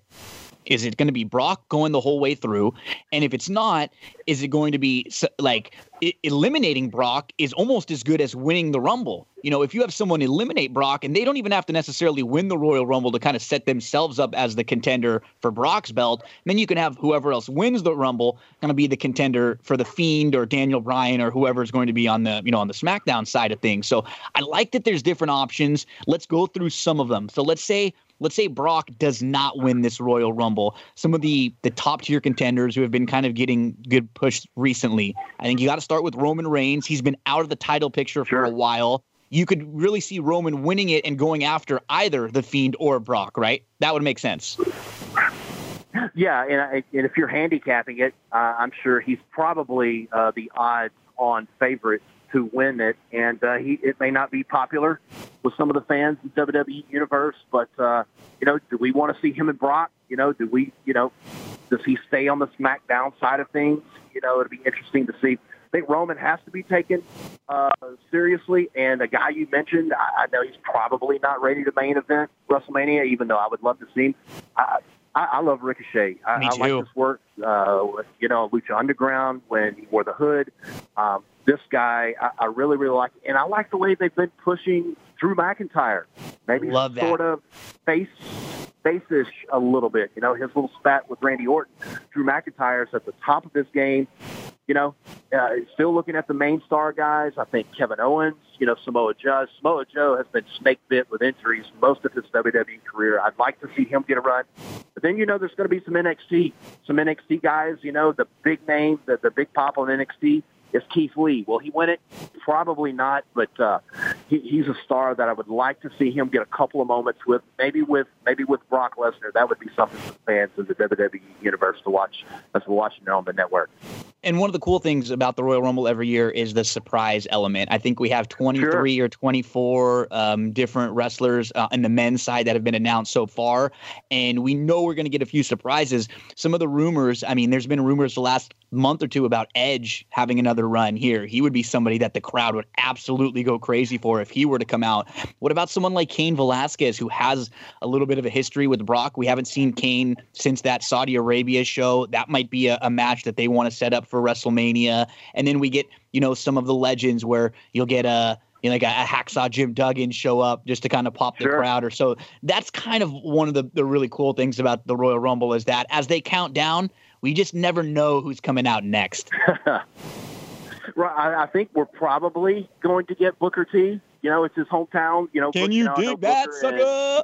is it going to be Brock going the whole way through? And if it's not, is it going to be like eliminating Brock is almost as good as winning the Rumble? You know, if you have someone eliminate Brock and they don't even have to necessarily win the Royal Rumble to kind of set themselves up as the contender for Brock's belt, then you can have whoever else wins the Rumble going to be the contender for the Fiend or Daniel Bryan or whoever's going to be on the, you know, on the SmackDown side of things. So I like that there's different options. Let's go through some of them. So let's say, Let's say Brock does not win this Royal Rumble. Some of the, the top-tier contenders who have been kind of getting good push recently. I think you got to start with Roman Reigns. He's been out of the title picture for sure. a while. You could really see Roman winning it and going after either The Fiend or Brock, right? That would make sense. Yeah, and, I, and if you're handicapping it, uh, I'm sure he's probably uh, the odds-on favorite to win it, and uh, he, it may not be popular with some of the fans in W W E Universe, but, uh, you know, do we want to see him and Brock? You know, do we, you know, does he stay on the SmackDown side of things? You know, it'll be interesting to see. I think Roman has to be taken uh, seriously, and a guy you mentioned, I, I know he's probably not ready to main event WrestleMania, even though I would love to see him. I, I, I love Ricochet. I, Me too. I like his work, uh, you know, Lucha Underground when he wore the hood. Um, This guy, I, I really, really like, and I like the way they've been pushing Drew McIntyre. Maybe Love sort that. of face, face-ish a little bit. You know, his little spat with Randy Orton. Drew McIntyre's at the top of his game. You know, uh, still looking at the main star guys. I think Kevin Owens, you know, Samoa Joe. Samoa Joe has been snake bit with injuries most of his W W E career. I'd like to see him get a run. But then, you know, there's going to be some N X T. Some N X T guys, you know, the big name, the, the big pop on N X T. Is Keith Lee. Will he win it? Probably not, but uh, he, he's a star that I would like to see him get a couple of moments with, maybe with maybe with Brock Lesnar. That would be something for fans in the W W E Universe to watch as we're watching it on the network. And one of the cool things about the Royal Rumble every year is the surprise element. I think we have twenty-three sure. or twenty-four um, different wrestlers uh, on the men's side that have been announced so far, and we know we're going to get a few surprises. Some of the rumors, I mean, there's been rumors the last month or two about Edge having another run here. He would be somebody that the crowd would absolutely go crazy for if he were to come out. What about someone like Caín Velásquez, who has a little bit of a history with Brock? We haven't seen Kane since that Saudi Arabia show. That might be a, a match that they want to set up for for WrestleMania. And then we get, you know, some of the legends where you'll get a, you know, like a, a Hacksaw Jim Duggan show up just to kind of pop the sure. crowd or so. That's kind of one of the, the really cool things about the Royal Rumble is that as they count down, we just never know who's coming out next. Right, I think we're probably going to get Booker T. You know, it's his hometown. You know, can you, you know, dig that, sucker?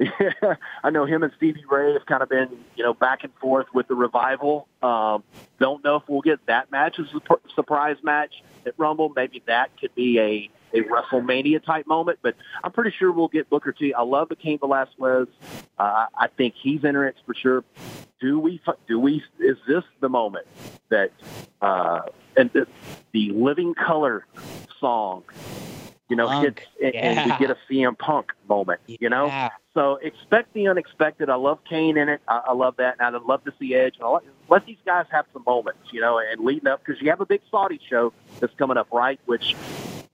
Yeah, I know him and Stevie Ray have kind of been, you know, back and forth with the Revival. Um, don't know if we'll get that match as a surprise match at Rumble. Maybe that could be a, a WrestleMania type moment, but I'm pretty sure we'll get Booker T. I love the Caín Velásquez. Uh, I think he's in it for sure. Do we? Do we? Is this the moment that? Uh, And the, the Living Color song, you know, Punk. hits, and, yeah. and we get a C M Punk moment, you yeah. know? So expect the unexpected. I love Kane in it. I, I love that. And I'd love to see Edge. I'll let these guys have some moments, you know, and leading up, because you have a big Saudi show that's coming up, right? Which,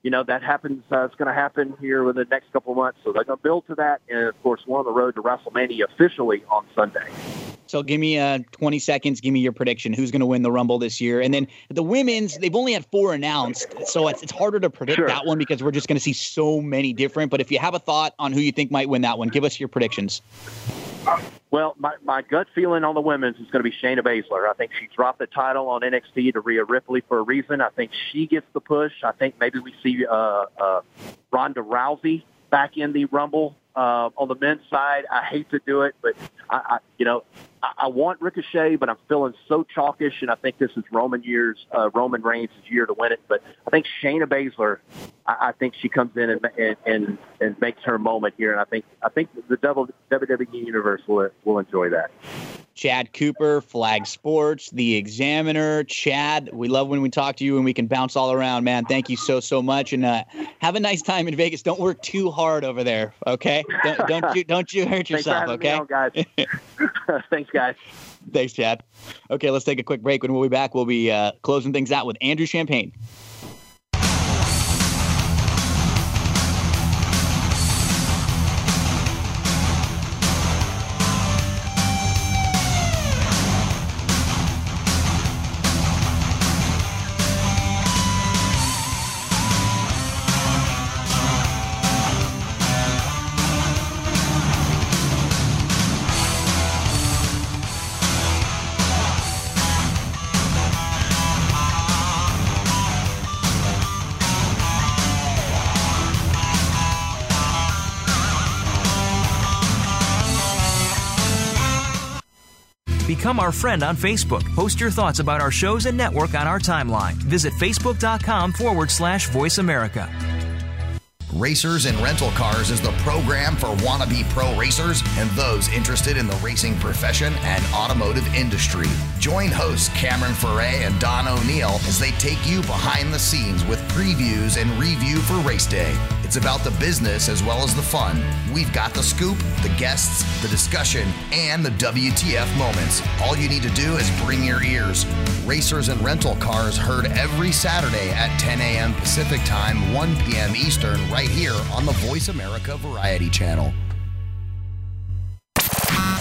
you know, that happens. Uh, it's going to happen here within the next couple of months. So they're going to build to that. And, of course, we're on the road to WrestleMania officially on Sunday. So give me uh, twenty seconds. Give me your prediction. Who's going to win the Rumble this year? And then the women's, they've only had four announced. So it's, it's harder to predict sure. that one because we're just going to see so many different. But if you have a thought on who you think might win that one, give us your predictions. Well, my, my gut feeling on the women's is going to be Shayna Baszler. I think she dropped the title on N X T to Rhea Ripley for a reason. I think she gets the push. I think maybe we see uh, uh, Ronda Rousey back in the Rumble. Uh, on the men's side, I hate to do it, but I, I you know, I, I want Ricochet, but I'm feeling so chalkish, and I think this is Roman years, uh, Roman Reigns' year to win it. But I think Shayna Baszler, I, I think she comes in and, and and and makes her moment here, and I think I think the W W E universe will will enjoy that. Chad Cooper, Flag Sports, The Examiner. Chad, we love when we talk to you and we can bounce all around, man. Thank you so, so much. And uh, have a nice time in Vegas. Don't work too hard over there, okay? Don't don't you, don't you hurt yourself, okay? Thanks for having me on, guys. Thanks, guys. Thanks, Chad. Okay, let's take a quick break. When we'll be back, we'll be uh, closing things out with Andrew Champagne. Become our friend on Facebook. Post your thoughts about our shows and network on our timeline. Visit facebook.com forward slash Voice America. Racers and Rental Cars is the program for wannabe pro racers and those interested in the racing profession and automotive industry. Join hosts Cameron Foray and Don O'Neill as they take you behind the scenes with previews and review for race day. It's about the business as well as the fun. We've got the scoop, the guests, the discussion, and the W T F moments. All you need to do is bring your ears. Racers and Rental Cars, heard every Saturday at ten a.m. Pacific Time, one p.m. Eastern, right here on the Voice America Variety Channel.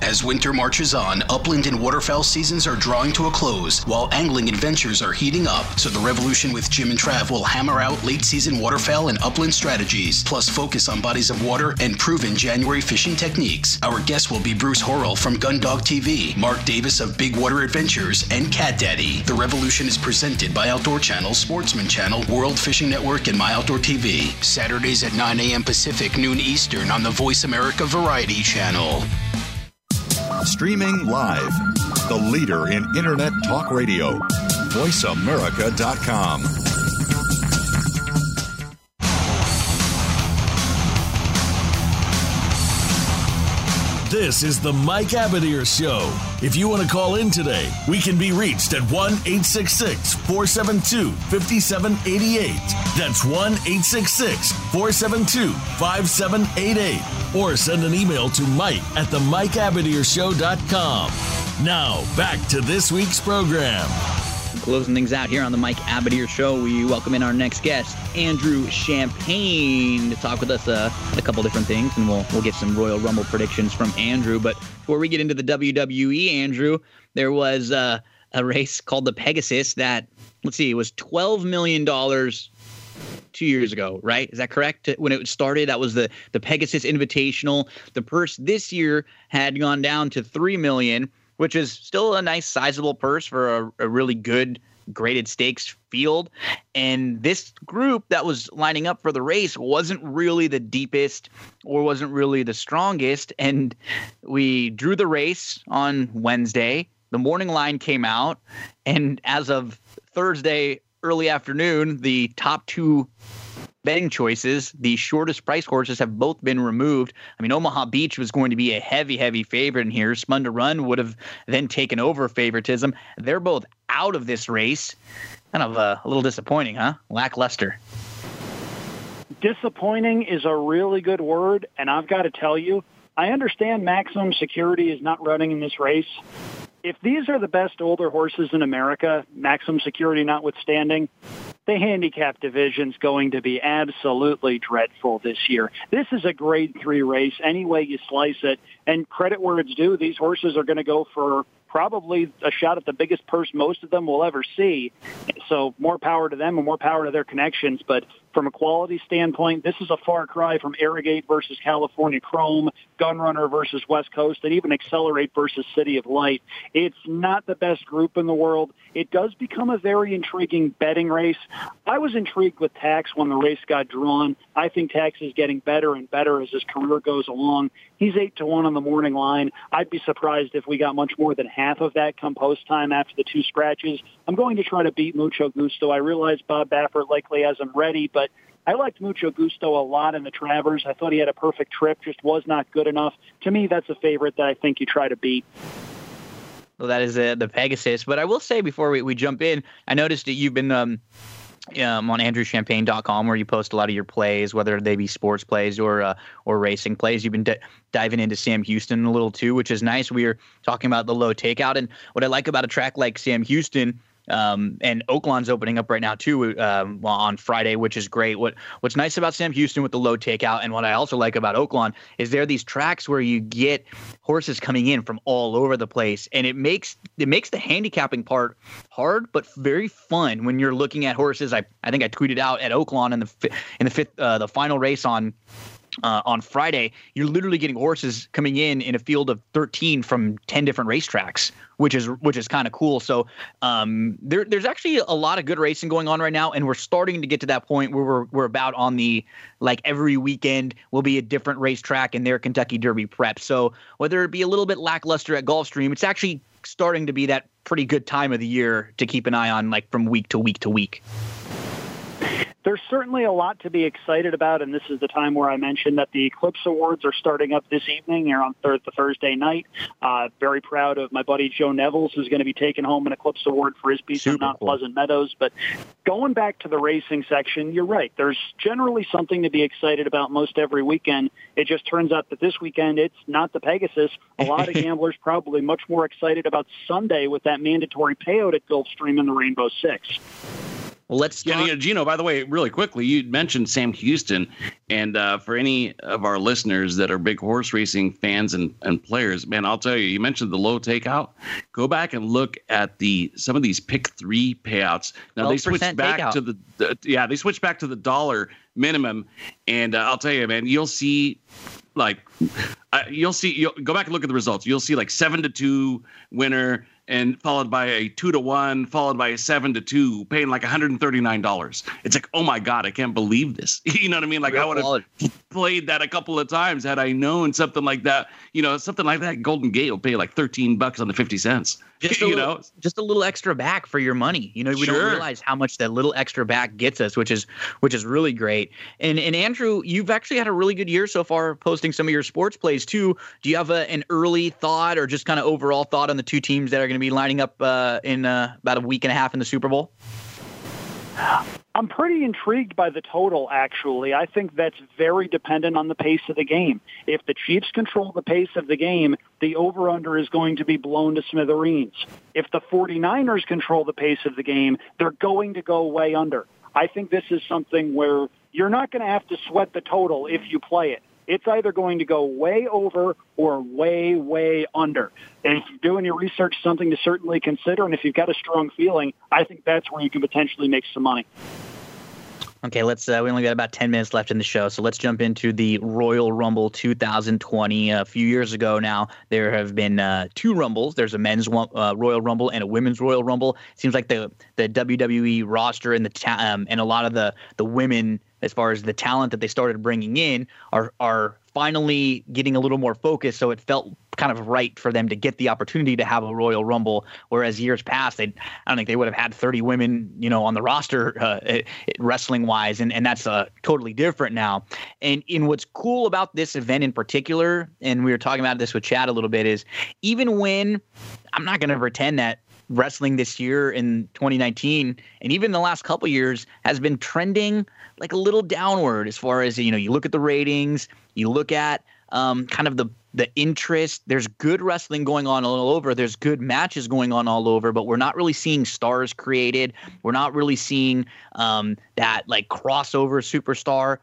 As winter marches on, upland and waterfowl seasons are drawing to a close, while angling adventures are heating up. So the Revolution with Jim and Trav will hammer out late-season waterfowl and upland strategies, plus focus on bodies of water and proven January fishing techniques. Our guests will be Bruce Horrell from Gundog T V, Mark Davis of Big Water Adventures, and Cat Daddy. The Revolution is presented by Outdoor Channel, Sportsman Channel, World Fishing Network, and My Outdoor T V. Saturdays at nine a.m. Pacific, noon Eastern on the Voice America Variety Channel. Streaming live. The leader in Internet talk radio. voice america dot com. This is the Mike Abadir Show. If you want to call in today, we can be reached at one eight six six, four seven two, five seven eight eight. That's one eight six six, four seven two, five seven eight eight. Or send an email to mike at the mikeabadirshow.com. Now, back to this week's program. Closing things out here on the Mike Abadir Show, we welcome in our next guest, Andrew Champagne, to talk with us uh, a couple different things, and we'll we'll get some Royal Rumble predictions from Andrew. But before we get into the W W E, Andrew, there was uh, a race called the Pegasus that, let's see, it was twelve million dollars two years ago, right? Is that correct? When it started, that was the, the Pegasus Invitational. The purse this year had gone down to three million dollars, which is still a nice sizable purse for a, a really good graded stakes field. And this group that was lining up for the race wasn't really the deepest or wasn't really the strongest. And we drew the race on Wednesday. The morning line came out, and as of Thursday early afternoon, the top two betting choices, the shortest price horses, have both been removed. I mean, Omaha Beach was going to be a heavy, heavy favorite in here. Spun to Run would have then taken over favoritism. They're both out of this race. Kind of uh, a little disappointing, huh? Lackluster. Disappointing is a really good word, and I've got to tell you, I understand Maximum Security is not running in this race. If these are the best older horses in America, Maximum Security notwithstanding, the handicap division's going to be absolutely dreadful this year. This is a grade three race any way you slice it, and credit where it's due, these horses are going to go for probably a shot at the biggest purse most of them will ever see. So more power to them and more power to their connections. But from a quality standpoint, this is a far cry from Arrogate versus California Chrome, Gunrunner versus West Coast, and even Accelerate versus City of Light. It's not the best group in the world. It does become a very intriguing betting race. I was intrigued with Tax when the race got drawn. I think Tax is getting better and better as his career goes along. He's eight to one on the morning line. I'd be surprised if we got much more than half of that come post time after the two scratches. I'm going to try to beat Mucho Gusto. I realize Bob Baffert likely has him ready, but I liked Mucho Gusto a lot in the Travers. I thought he had a perfect trip, just was not good enough. To me, that's a favorite that I think you try to beat. Well, that is uh, the Pegasus. But I will say before we, we jump in, I noticed that you've been um, um, on andrew champagne dot com, where you post a lot of your plays, whether they be sports plays or uh, or racing plays. You've been d- diving into Sam Houston a little too, which is nice. We were talking about the low takeout. And what I like about a track like Sam Houston – Um, and Oaklawn's opening up right now, too, um, on Friday, which is great. What What's nice about Sam Houston with the low takeout, and what I also like about Oaklawn, is there are these tracks where you get horses coming in from all over the place. And it makes it makes the handicapping part hard, but very fun when you're looking at horses. I, I think I tweeted out at Oaklawn in the, in the, fifth, uh, the final race on Uh, on Friday, you're literally getting horses coming in in a field of thirteen from ten different racetracks, which is which is kind of cool. So um, there, there's actually a lot of good racing going on right now, and we're starting to get to that point where we're we're about on the, like, every weekend will be a different racetrack in their Kentucky Derby prep. So whether it be a little bit lackluster at Gulfstream, it's actually starting to be that pretty good time of the year to keep an eye on, like, from week to week to week. There's certainly a lot to be excited about, and this is the time where I mentioned that the Eclipse Awards are starting up this evening. They're on third, the Thursday night. Uh, very proud of my buddy Joe Nevels, who's going to be taking home an Eclipse Award for his piece on Mount Pleasant Meadows. But going back to the racing section, you're right. There's generally something to be excited about most every weekend. It just turns out that this weekend it's not the Pegasus. A lot of gamblers probably much more excited about Sunday with that mandatory payout at Gulfstream and the Rainbow Six. Let's get yeah, Gino, by the way, really quickly, you mentioned Sam Houston. And uh, for any of our listeners that are big horse racing fans and, and players, man, I'll tell you, you mentioned the low takeout. Go back and look at the some of these pick three payouts. Now, they switched back takeout. to the, the yeah, they switched back to the dollar minimum. And uh, I'll tell you, man, you'll see like uh, you'll see. You'll go back and look at the results. You'll see like seven to two winner, and followed by a two to one, followed by a seven to two, paying like one hundred thirty-nine dollars. It's like, oh my God, I can't believe this. You know what I mean? Like, real I would quality. have played that a couple of times had I known something like that. You know, something like that. Golden Gate will pay like thirteen bucks on the fifty cents. Just a, you little, know? just a little extra back for your money. You know, we sure. don't realize how much that little extra back gets us, which is which is really great. And and Andrew, you've actually had a really good year so far, posting some of your sports plays too. Do you have a, an early thought or just kind of overall thought on the two teams that are going to be lining up uh, in uh, about a week and a half in the Super Bowl? I'm pretty intrigued by the total, actually. I think that's very dependent on the pace of the game. If the Chiefs control the pace of the game, the over-under is going to be blown to smithereens. If the 49ers control the pace of the game, they're going to go way under. I think this is something where you're not going to have to sweat the total if you play it. it's either going to go way over or way, way under. And if you're doing your research, something to certainly consider. And if you've got a strong feeling, I think that's where you can potentially make some money. Okay, let's. Uh, we only got about ten minutes left in the show, so let's jump into the Royal Rumble two thousand twenty. A few years ago now, there have been uh, two Rumbles. There's a men's uh, Royal Rumble and a women's Royal Rumble. It seems like the the W W E roster and the ta- um, and a lot of the the women, as far as the talent that they started bringing in, are are finally getting a little more focused. So it felt kind of right for them to get the opportunity to have a Royal Rumble, whereas years past, they I don't think they would have had thirty women, you know, on the roster uh, wrestling wise, and and that's uh, totally different now. And in what's cool about this event in particular, and we were talking about this with Chad a little bit, is even when I'm not going to pretend that wrestling this year in twenty nineteen and even the last couple years has been trending like a little downward as far as, you know, you look at the ratings, you look at um, kind of the the interest. There's good wrestling going on all over. There's good matches going on all over, but we're not really seeing stars created. We're not really seeing um, that like crossover superstar.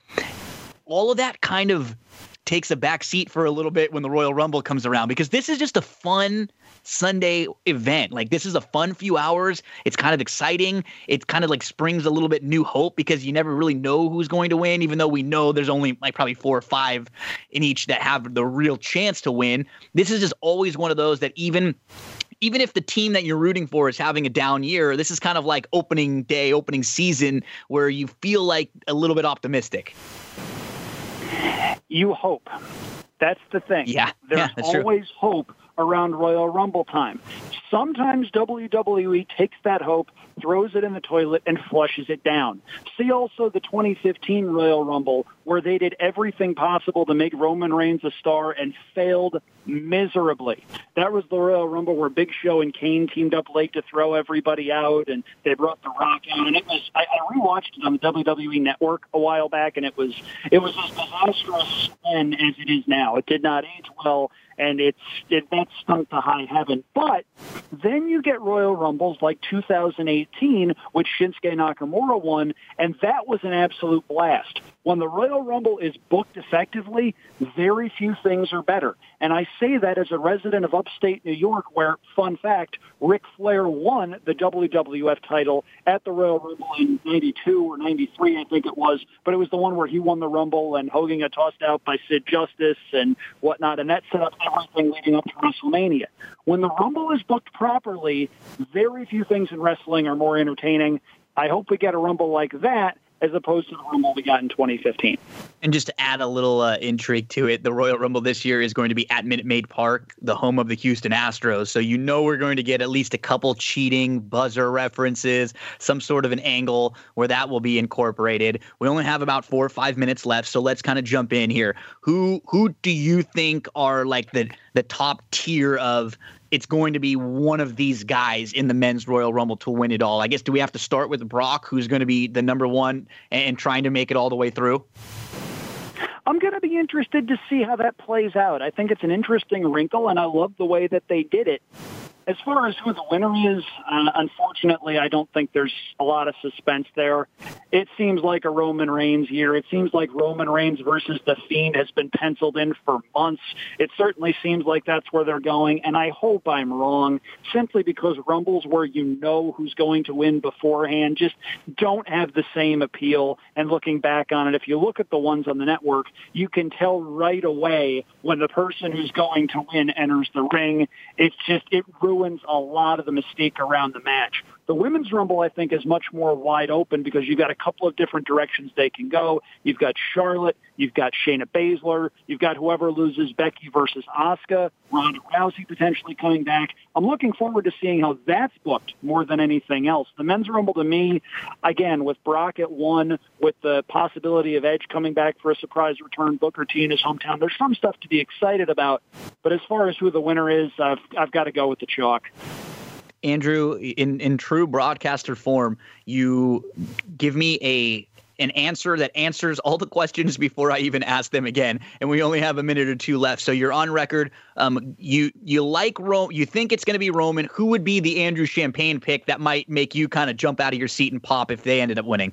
All of that kind of takes a back seat for a little bit when the Royal Rumble comes around, because this is just a fun Sunday event. Like, this is a fun few hours. It's kind of exciting. It kind of like springs a little bit new hope, because you never really know who's going to win, even though we know there's only like probably four or five in each that have the real chance to win. This is just always one of those that even Even if the team that you're rooting for is having a down year, this is kind of like opening day, opening season, where you feel like a little bit optimistic. You hope. That's the thing. Yeah, There's yeah, always true. hope around Royal Rumble time. Sometimes W W E takes that hope, throws it in the toilet, and flushes it down. See also the twenty fifteen Royal Rumble, where they did everything possible to make Roman Reigns a star and failed miserably. That was the Royal Rumble where Big Show and Kane teamed up late to throw everybody out, and they brought The Rock out. And it was, I, I rewatched it on the W W E Network a while back, and it was it was as disastrous then as it is now. It did not age well, and it's it that stunk to high heaven. But then you get Royal Rumbles like two thousand eighteen, which Shinsuke Nakamura won, and that was an absolute blast. When the Royal Rumble is booked effectively, very few things are better. And I say that as a resident of upstate New York, where, fun fact, Ric Flair won the W W F title at the Royal Rumble in ninety-two or ninety-three, I think it was, but it was the one where he won the Rumble and Hogan got tossed out by Sid Justice and whatnot, and that set up everything leading up to WrestleMania. When the Rumble is booked properly, very few things in wrestling are more entertaining. I hope we get a Rumble like that, as opposed to the Rumble we got in twenty fifteen. And just to add a little uh, intrigue to it, the Royal Rumble this year is going to be at Minute Maid Park, the home of the Houston Astros. So you know we're going to get at least a couple cheating buzzer references, some sort of an angle where that will be incorporated. We only have about four or five minutes left, so let's kind of jump in here. Who who do you think are like the the top tier of it's going to be one of these guys in the men's Royal Rumble to win it all? I guess, do we have to start with Brock, who's going to be the number one and trying to make it all the way through? I'm going to be interested to see how that plays out. I think it's an interesting wrinkle, and I love the way that they did it. As far as who the winner is, uh, unfortunately, I don't think there's a lot of suspense there. It seems like a Roman Reigns year. It seems like Roman Reigns versus The Fiend has been penciled in for months. It certainly seems like that's where they're going, and I hope I'm wrong, simply because Rumbles where you know who's going to win beforehand just don't have the same appeal. And looking back on it, if you look at the ones on the network, you can tell right away when the person who's going to win enters the ring. It's just, it ruins a lot of the mystique around the match. The women's Rumble, I think, is much more wide open because you've got a couple of different directions they can go. You've got Charlotte, you've got Shayna Baszler, you've got whoever loses Becky versus Asuka, Ronda Rousey potentially coming back. I'm looking forward to seeing how that's booked more than anything else. The men's Rumble, to me, again, with Brock at one, with the possibility of Edge coming back for a surprise return, Booker T in his hometown, there's some stuff to be excited about. But as far as who the winner is, I've, I've got to go with the Chalk. Andrew, in, in true broadcaster form, you give me a an answer that answers all the questions before I even ask them again, and we only have a minute or two left. So you're on record. Um, you you like Rome? You think it's going to be Roman? Who would be the Andrew Champagne pick that might make you kind of jump out of your seat and pop if they ended up winning?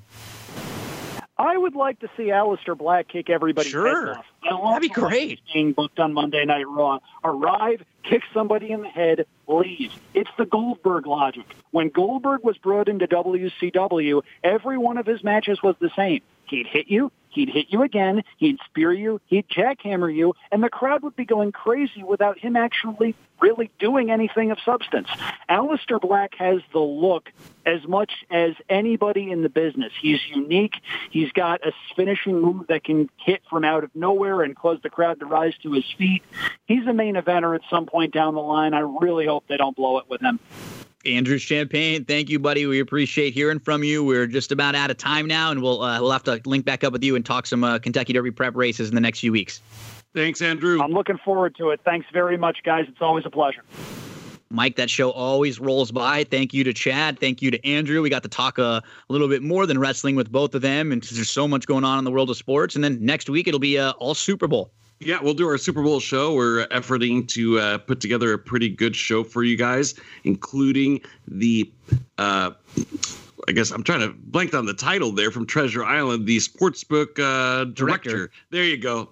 I would like to see Aleister Black kick everybody's sure. head off. I love That'd be great. Being booked on Monday Night Raw. Arrive, kick somebody in the head, leave. It's the Goldberg logic. When Goldberg was brought into W C W, every one of his matches was the same. He'd hit you, he'd hit you again, he'd spear you, he'd jackhammer you, and the crowd would be going crazy without him actually really doing anything of substance. Aleister Black has the look as much as anybody in the business. He's unique. He's got a finishing move that can hit from out of nowhere and cause the crowd to rise to his feet. He's a main eventer at some point down the line. I really hope they don't blow it with him. Andrew Champagne, thank you, buddy. We appreciate hearing from you. We're just about out of time now, and we'll uh, we'll have to link back up with you and talk some uh, Kentucky Derby prep races in the next few weeks. Thanks, Andrew. I'm looking forward to it. Thanks very much, guys. It's always a pleasure. Mike, that show always rolls by. Thank you to Chad. Thank you to Andrew. We got to talk a, a little bit more than wrestling with both of them, and there's so much going on in the world of sports. And then next week, it'll be uh, all Super Bowl. Yeah, we'll do our Super Bowl show. We're efforting to uh, put together a pretty good show for you guys, including the, uh, I guess I'm trying to blank on the title there from Treasure Island, the sportsbook uh, director. director. There you go.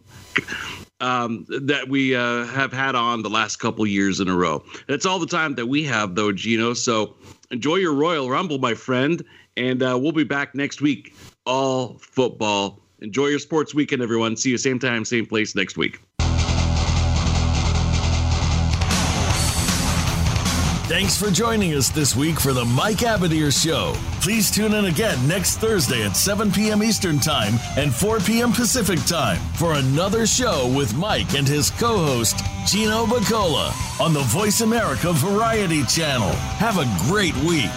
Um, that we uh, have had on the last couple years in a row. That's all the time that we have, though, Gino. So enjoy your Royal Rumble, my friend. And uh, we'll be back next week. All football. Enjoy your sports weekend, everyone. See you same time, same place next week. Thanks for joining us this week for the Mike Abadir Show. Please tune in again next Thursday at seven p.m. Eastern Time and four p.m. Pacific Time for another show with Mike and his co-host, Gino Bacola, on the Voice America Variety Channel. Have a great week.